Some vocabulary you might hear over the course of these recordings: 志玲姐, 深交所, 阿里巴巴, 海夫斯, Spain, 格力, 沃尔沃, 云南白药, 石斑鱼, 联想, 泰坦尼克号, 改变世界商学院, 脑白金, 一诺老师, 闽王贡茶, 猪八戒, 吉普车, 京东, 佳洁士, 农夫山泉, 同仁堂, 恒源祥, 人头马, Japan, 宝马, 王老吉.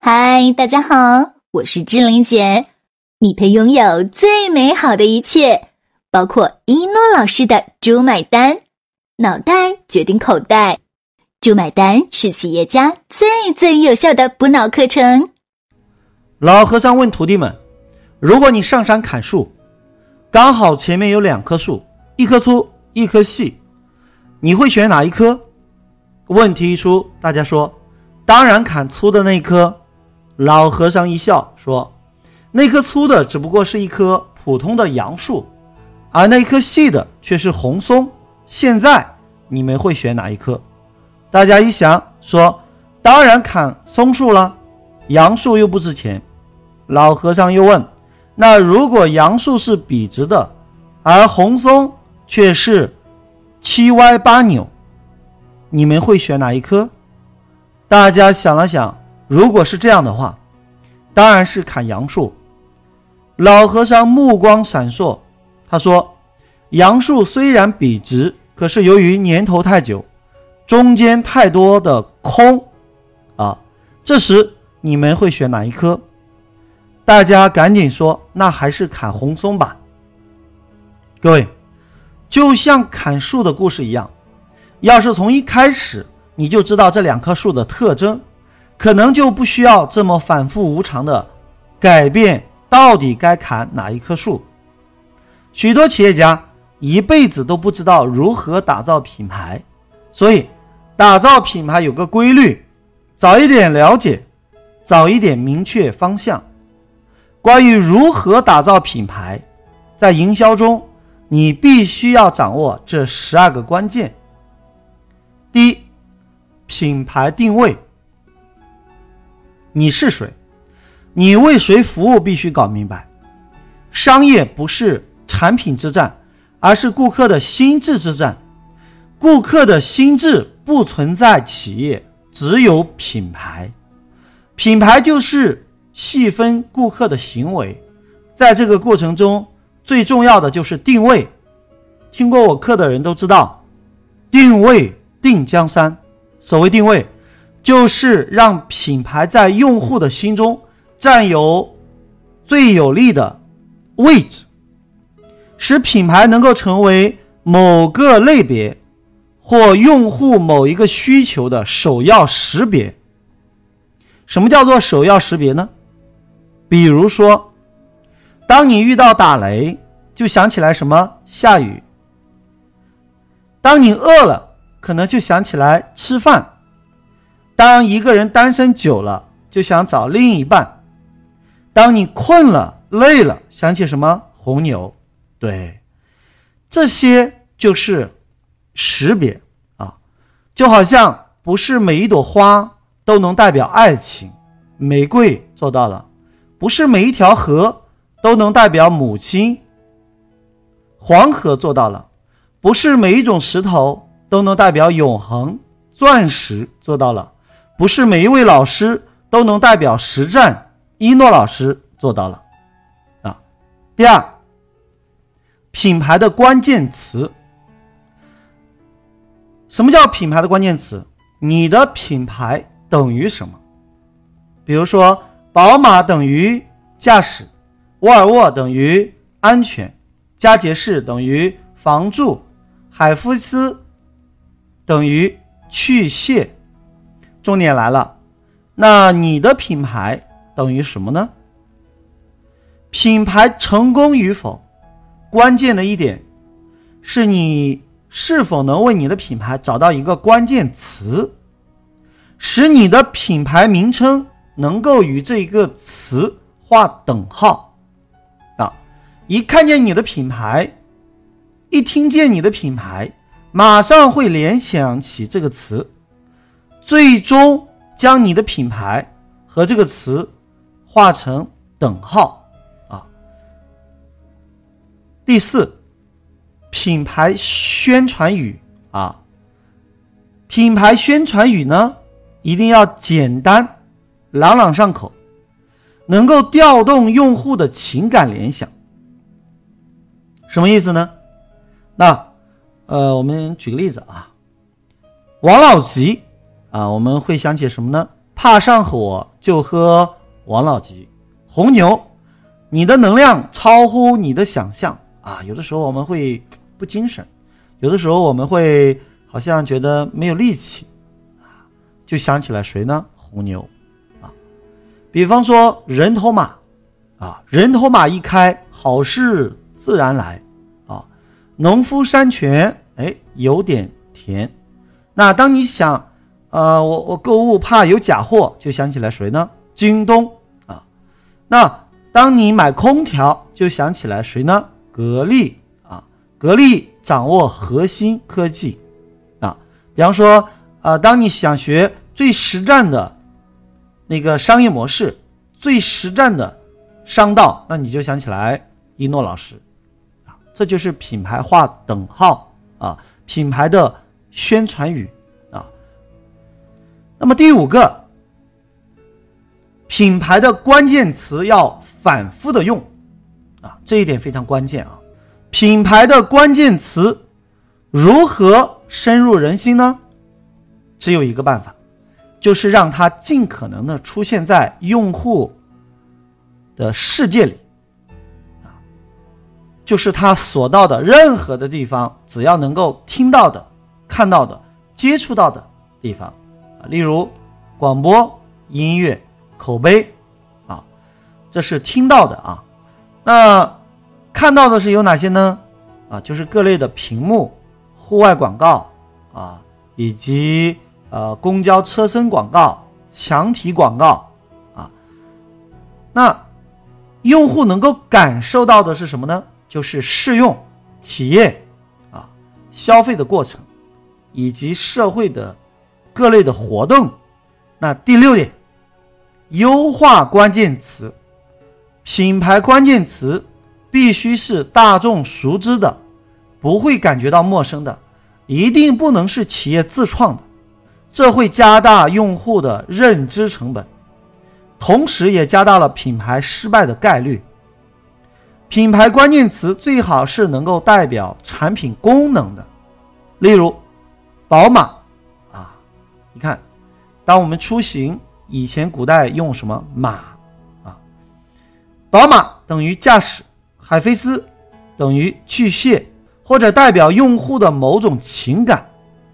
嗨，大家好，我是志玲姐，你配拥有最美好的一切，包括一诺老师的猪买单，脑袋决定口袋，猪买单是企业家最有效的补脑课程。老和尚问徒弟们，如果你上山砍树，刚好前面有两棵树，一棵粗一棵细，你会选哪一棵？问题一出，大家说当然砍粗的那棵。老和尚一笑说，那棵粗的只不过是一棵普通的杨树，而那棵细的却是红松，现在你们会选哪一棵？大家一想说，当然砍松树了，杨树又不值钱。老和尚又问，那如果杨树是笔直的，而红松却是七歪八扭，你们会选哪一棵？大家想了想，如果是这样的话，当然是砍杨树。老和尚目光闪烁，他说，杨树虽然笔直，可是由于年头太久，中间太多的空啊，这时你们会选哪一棵？大家赶紧说，那还是砍红松吧。各位，就像砍树的故事一样，要是从一开始你就知道这两棵树的特征，可能就不需要这么反复无常的改变到底该砍哪一棵树。许多企业家一辈子都不知道如何打造品牌，所以打造品牌有个规律，早一点了解，早一点明确方向。关于如何打造品牌，在营销中你必须要掌握这12个关键。第一，品牌定位。你是谁？你为谁服务必须搞明白。商业不是产品之战，而是顾客的心智之战。顾客的心智不存在企业，只有品牌。品牌就是细分顾客的行为。在这个过程中，最重要的就是定位。听过我课的人都知道，定位定江山。所谓定位，就是让品牌在用户的心中占有最有利的位置，使品牌能够成为某个类别或用户某一个需求的首要识别。什么叫做首要识别呢？比如说，当你遇到打雷，就想起来什么下雨；当你饿了，可能就想起来吃饭；当一个人单身久了，就想找另一半；当你困了累了，想起什么红牛。对，这些就是识别啊，就好像不是每一朵花都能代表爱情，玫瑰做到了；不是每一条河都能代表母亲，黄河做到了；不是每一种石头都能代表永恒，钻石做到了；不是每一位老师都能代表实战，一诺老师做到了啊。第二，品牌的关键词。什么叫品牌的关键词？你的品牌等于什么？比如说，宝马等于驾驶，沃尔沃等于安全，佳洁士等于防蛀，海夫斯等于去屑。重点来了，那你的品牌等于什么呢？品牌成功与否，关键的一点是你是否能为你的品牌找到一个关键词，使你的品牌名称能够与这一个词画等号啊！一看见你的品牌，一听见你的品牌，马上会联想起这个词，最终将你的品牌和这个词画成等号啊。第四，品牌宣传语啊。品牌宣传语呢，一定要简单，朗朗上口，能够调动用户的情感联想。什么意思呢？那我们举个例子啊，王老吉啊，我们会想起什么呢？怕上火，就喝王老吉红牛，你的能量超乎你的想象啊！有的时候我们会不精神，有的时候我们会好像觉得没有力气啊，就想起来谁呢？红牛啊！比方说人头马啊，人头马一开，好事自然来啊！农夫山泉，哎，有点甜。那当你想，我购物怕有假货，就想起来谁呢？京东啊。那当你买空调，就想起来谁呢？格力啊。格力掌握核心科技啊。比方说，当你想学最实战的那个商业模式，最实战的商道，那你就想起来一诺老师啊。这就是品牌划等号啊，品牌的宣传语啊。那么第五个，品牌的关键词要反复的用啊，这一点非常关键啊。品牌的关键词如何深入人心呢？只有一个办法，就是让它尽可能的出现在用户的世界里啊，就是他所到的任何的地方，只要能够听到的、看到的、接触到的地方啊，例如广播、音乐、口碑啊，这是听到的啊。那看到的是有哪些呢？啊，就是各类的屏幕、户外广告啊，以及公交车身广告、墙体广告啊。那用户能够感受到的是什么呢？就是试用、体验啊、消费的过程，以及社会的各类的活动。那第六点，优化关键词，品牌关键词必须是大众熟知的，不会感觉到陌生的，一定不能是企业自创的，这会加大用户的认知成本，同时也加大了品牌失败的概率。品牌关键词最好是能够代表产品功能的，例如宝马啊，你看当我们出行以前古代用什么马啊，宝马等于驾驶，海飞丝等于巨蟹，或者代表用户的某种情感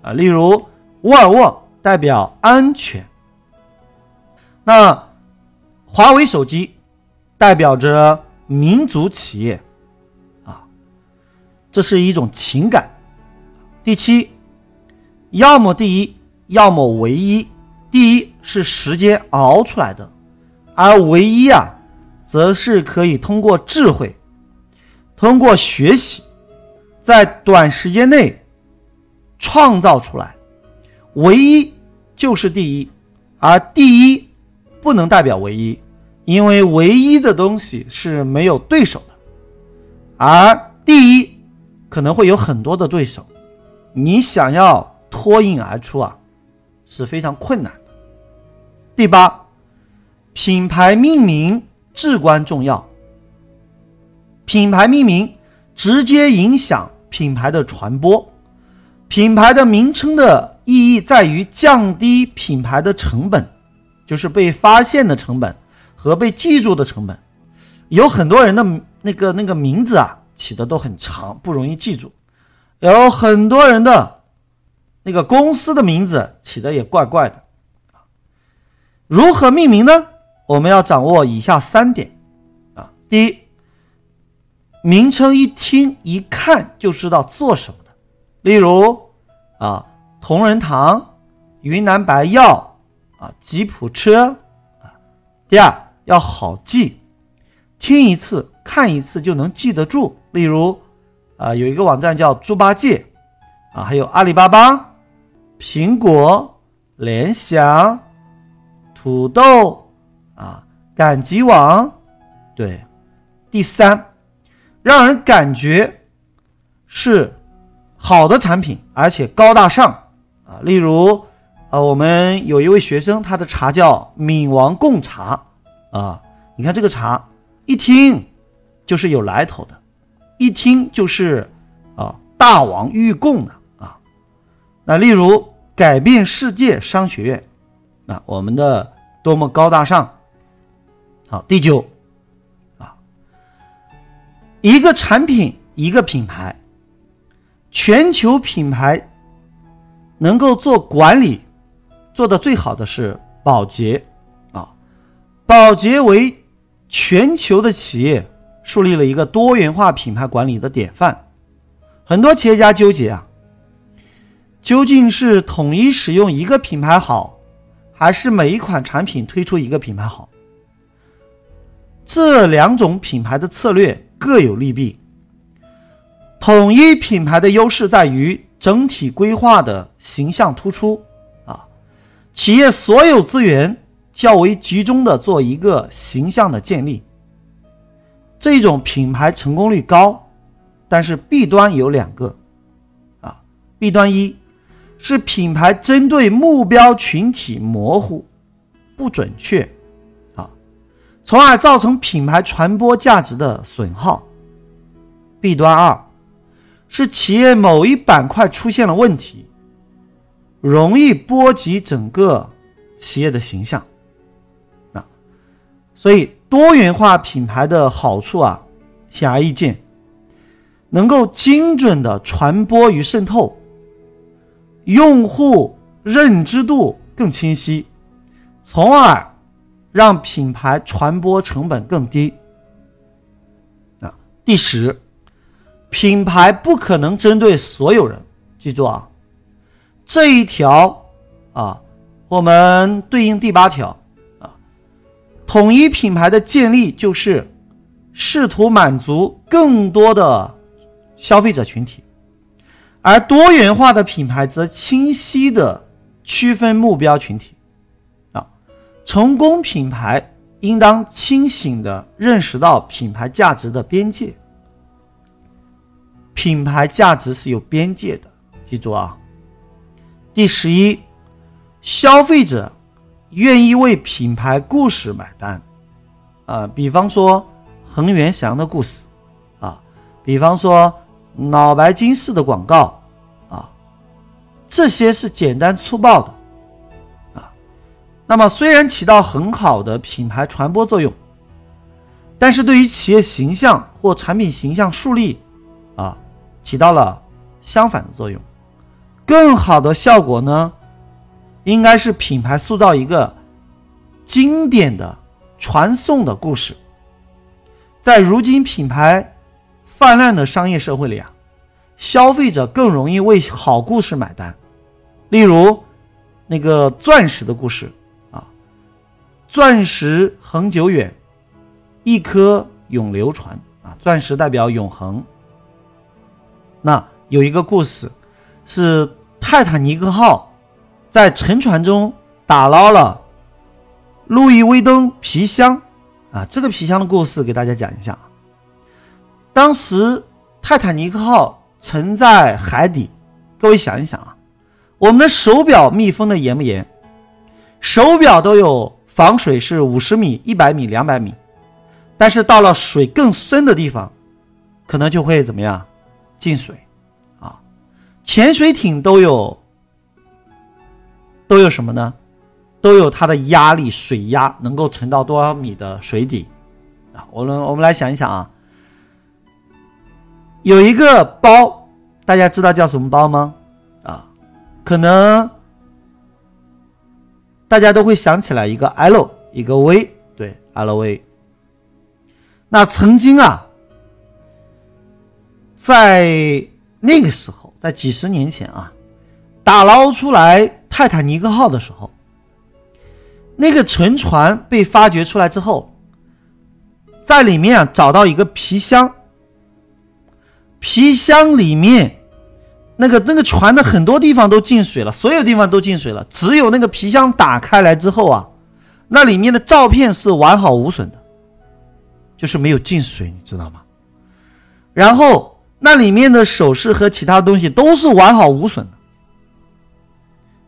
啊，例如沃尔沃代表安全，那华为手机代表着民族企业啊，这是一种情感。第七，要么第一，要么唯一。第一是时间熬出来的，而唯一啊，则是可以通过智慧，通过学习，在短时间内创造出来。唯一就是第一，而第一不能代表唯一，因为唯一的东西是没有对手的，而第一可能会有很多的对手，你想要脱颖而出啊，是非常困难的。第八，品牌命名至关重要，品牌命名直接影响品牌的传播，品牌的名称的意义在于降低品牌的成本，就是被发现的成本和被记住的成本。有很多人的那个名字啊，起的都很长，不容易记住。有很多人的那个公司的名字起的也怪怪的。如何命名呢？我们要掌握以下三点啊。第一，名称一听一看就知道做什么的，例如啊，同仁堂、云南白药啊、吉普车啊。第二，要好记，听一次看一次就能记得住，例如有一个网站叫猪八戒啊，还有阿里巴巴、苹果、联想、土豆啊、赶集网。对，第三，让人感觉是好的产品，而且高大上啊，例如我们有一位学生，他的茶叫闽王贡茶啊。你看这个茶一听就是有来头的，一听就是大王御贡的啊。那例如改变世界商学院，那我们的多么高大上。好，第九啊，一个产品一个品牌，全球品牌能够做管理做得最好的是宝洁啊，宝洁为全球的企业树立了一个多元化品牌管理的典范。很多企业家纠结啊，究竟是统一使用一个品牌好，还是每一款产品推出一个品牌好？这两种品牌的策略各有利弊。统一品牌的优势在于整体规划的形象突出啊，企业所有资源较为集中的做一个形象的建立，这种品牌成功率高。但是弊端有两个啊，弊端一是品牌针对目标群体模糊不准确啊，从而造成品牌传播价值的损耗。弊端二是企业某一板块出现了问题，容易波及整个企业的形象啊。所以多元化品牌的好处啊，显而易见，能够精准的传播与渗透，用户认知度更清晰，从而让品牌传播成本更低啊。第十，品牌不可能针对所有人，记住啊，这一条啊，我们对应第八条啊，统一品牌的建立就是试图满足更多的消费者群体，而多元化的品牌则清晰的区分目标群体啊。成功品牌应当清醒的认识到品牌价值的边界，品牌价值是有边界的，记住啊。第十一，消费者愿意为品牌故事买单啊，比方说恒源祥的故事啊，比方说脑白金式的广告啊，这些是简单粗暴的啊。那么虽然起到很好的品牌传播作用，但是对于企业形象或产品形象树立啊，起到了相反的作用。更好的效果呢，应该是品牌塑造一个经典的传颂的故事。在如今品牌泛滥的商业社会里啊，消费者更容易为好故事买单。例如那个钻石的故事啊，钻石恒久远，一颗永流传啊，钻石代表永恒。那有一个故事是泰坦尼克号在沉船中打捞了路易威登皮箱啊，这个皮箱的故事给大家讲一下。当时泰坦尼克号沉在海底，各位想一想啊，我们的手表密封的严不严？手表都有防水，是50米、100米、200米，但是到了水更深的地方，可能就会怎么样？进水啊，潜水艇都有什么呢？都有它的压力，水压能够沉到多少米的水底啊？我们来想一想啊，有一个包，大家知道叫什么包吗？啊，可能大家都会想起来一个 L 一个 V， 对 LV。那曾经啊，在那个时候，在几十年前啊，打捞出来泰坦尼克号的时候，那个沉船被发掘出来之后，在里面啊找到一个皮箱，皮箱里面那个船的很多地方都进水了，所有地方都进水了，只有那个皮箱打开来之后啊，那里面的照片是完好无损的，就是没有进水，你知道吗？然后那里面的首饰和其他东西都是完好无损的。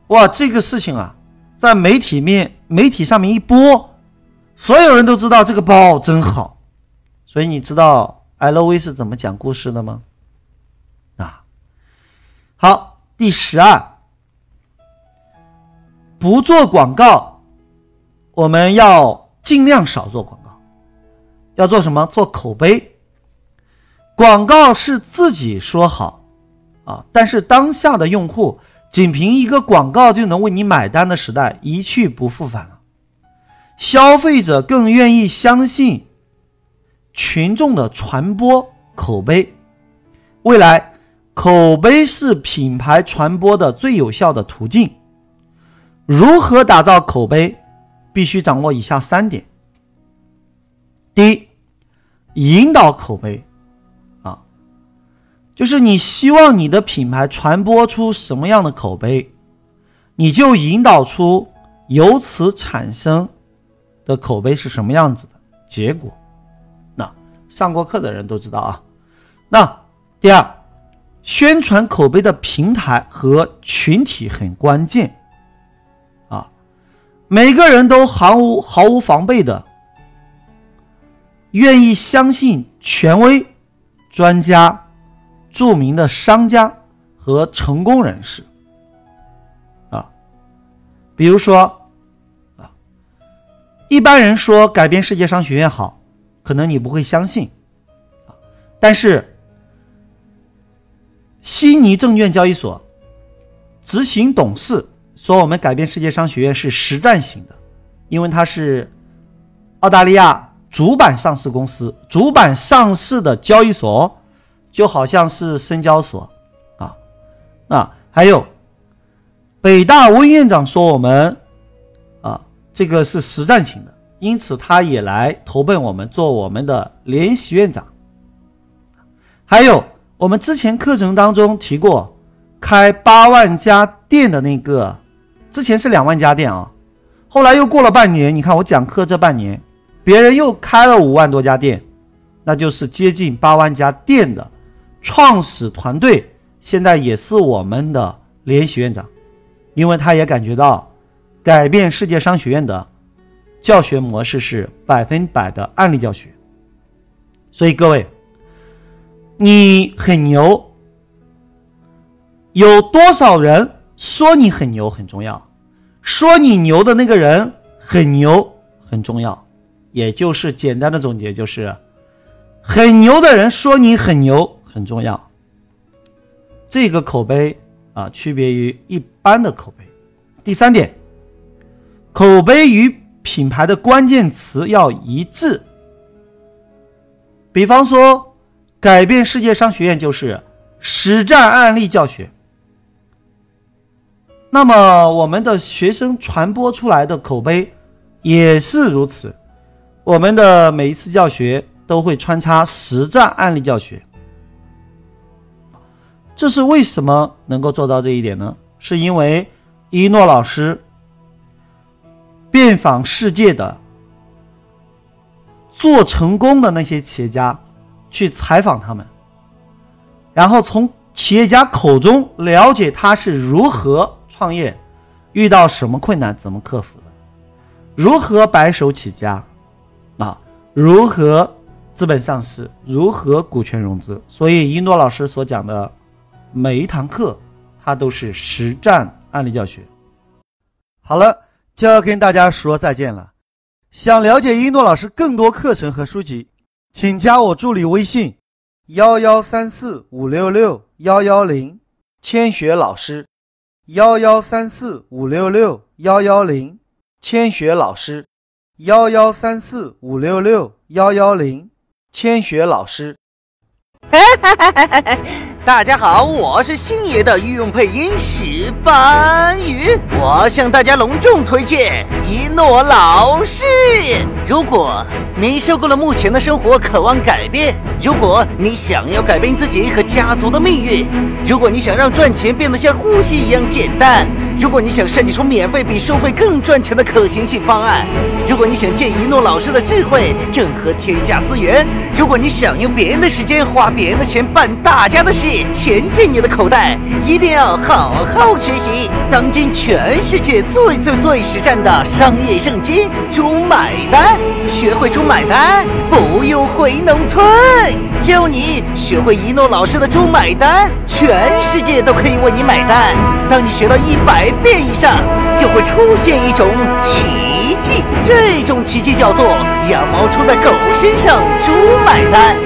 哇，这个事情啊，在媒体上面一播，所有人都知道这个包真好。所以你知道 LV 是怎么讲故事的吗？啊，好，第12，不做广告我们要尽量少做广告。要做什么？做口碑。广告是自己说好啊，但是当下的用户仅凭一个广告就能为你买单的时代一去不复返了。消费者更愿意相信群众的传播口碑。未来，口碑是品牌传播的最有效的途径。如何打造口碑，必须掌握以下3点。第一，引导口碑啊，就是你希望你的品牌传播出什么样的口碑，你就引导出由此产生的口碑是什么样子的结果。那上过课的人都知道啊。那第二，宣传口碑的平台和群体很关键啊，每个人都毫无防备的愿意相信权威、专家、著名的商家和成功人士啊，比如说啊，一般人说改变世界商学院好，可能你不会相信啊，但是悉尼证券交易所执行董事说我们改变世界商学院是实战型的，因为它是澳大利亚主板上市公司，主板上市的交易所就好像是深交所啊。那还有北大温院长说我们啊，这个是实战型的，因此他也来投奔我们做我们的联席院长。还有我们之前课程当中提过开8万家店的那个，之前是2万家店啊，后来又过了半年，你看我讲课这半年别人又开了5万多家店，那就是接近8万家店的创始团队，现在也是我们的联席院长，因为他也感觉到改变世界商学院的教学模式是100%的案例教学。所以各位，你很牛，有多少人说你很牛很重要，说你牛的那个人很牛很重要。也就是简单的总结就是，很牛的人说你很牛很重要。这个口碑啊，区别于一般的口碑。第3点，口碑与品牌的关键词要一致。比方说，改变世界商学院就是实战案例教学。那么我们的学生传播出来的口碑也是如此。我们的每一次教学都会穿插实战案例教学，这是为什么能够做到这一点呢？是因为一诺老师遍访世界的做成功的那些企业家，去采访他们，然后从企业家口中了解他是如何创业，遇到什么困难怎么克服的，如何白手起家啊，如何资本上市，如何股权融资。所以一诺老师所讲的每一堂课它都是实战案例教学。好了，就要跟大家说再见了。想了解一诺老师更多课程和书籍，请加我助理微信113456611千学老师，113456611千学老师，113456611千学老师。大家好，我是星爷的御用配音石斑鱼，我向大家隆重推荐一诺老师。如果您受够了目前的生活，渴望改变；如果你想要改变自己和家族的命运；如果你想让赚钱变得像呼吸一样简单；如果你想设计出免费比收费更赚钱的可行性方案；如果你想借一诺老师的智慧整合天下资源；如果你想用别人的时间花别人的钱办大家的事，钱进你的口袋，一定要好好学习当今全世界最最最实战的商业圣经——猪买单。学会猪买单，不用回农村。教你学会一诺老师的猪买单，全世界都可以为你买单。当你学到100遍以上，就会出现一种奇迹，这种奇迹叫做羊毛出在狗身上，猪买单。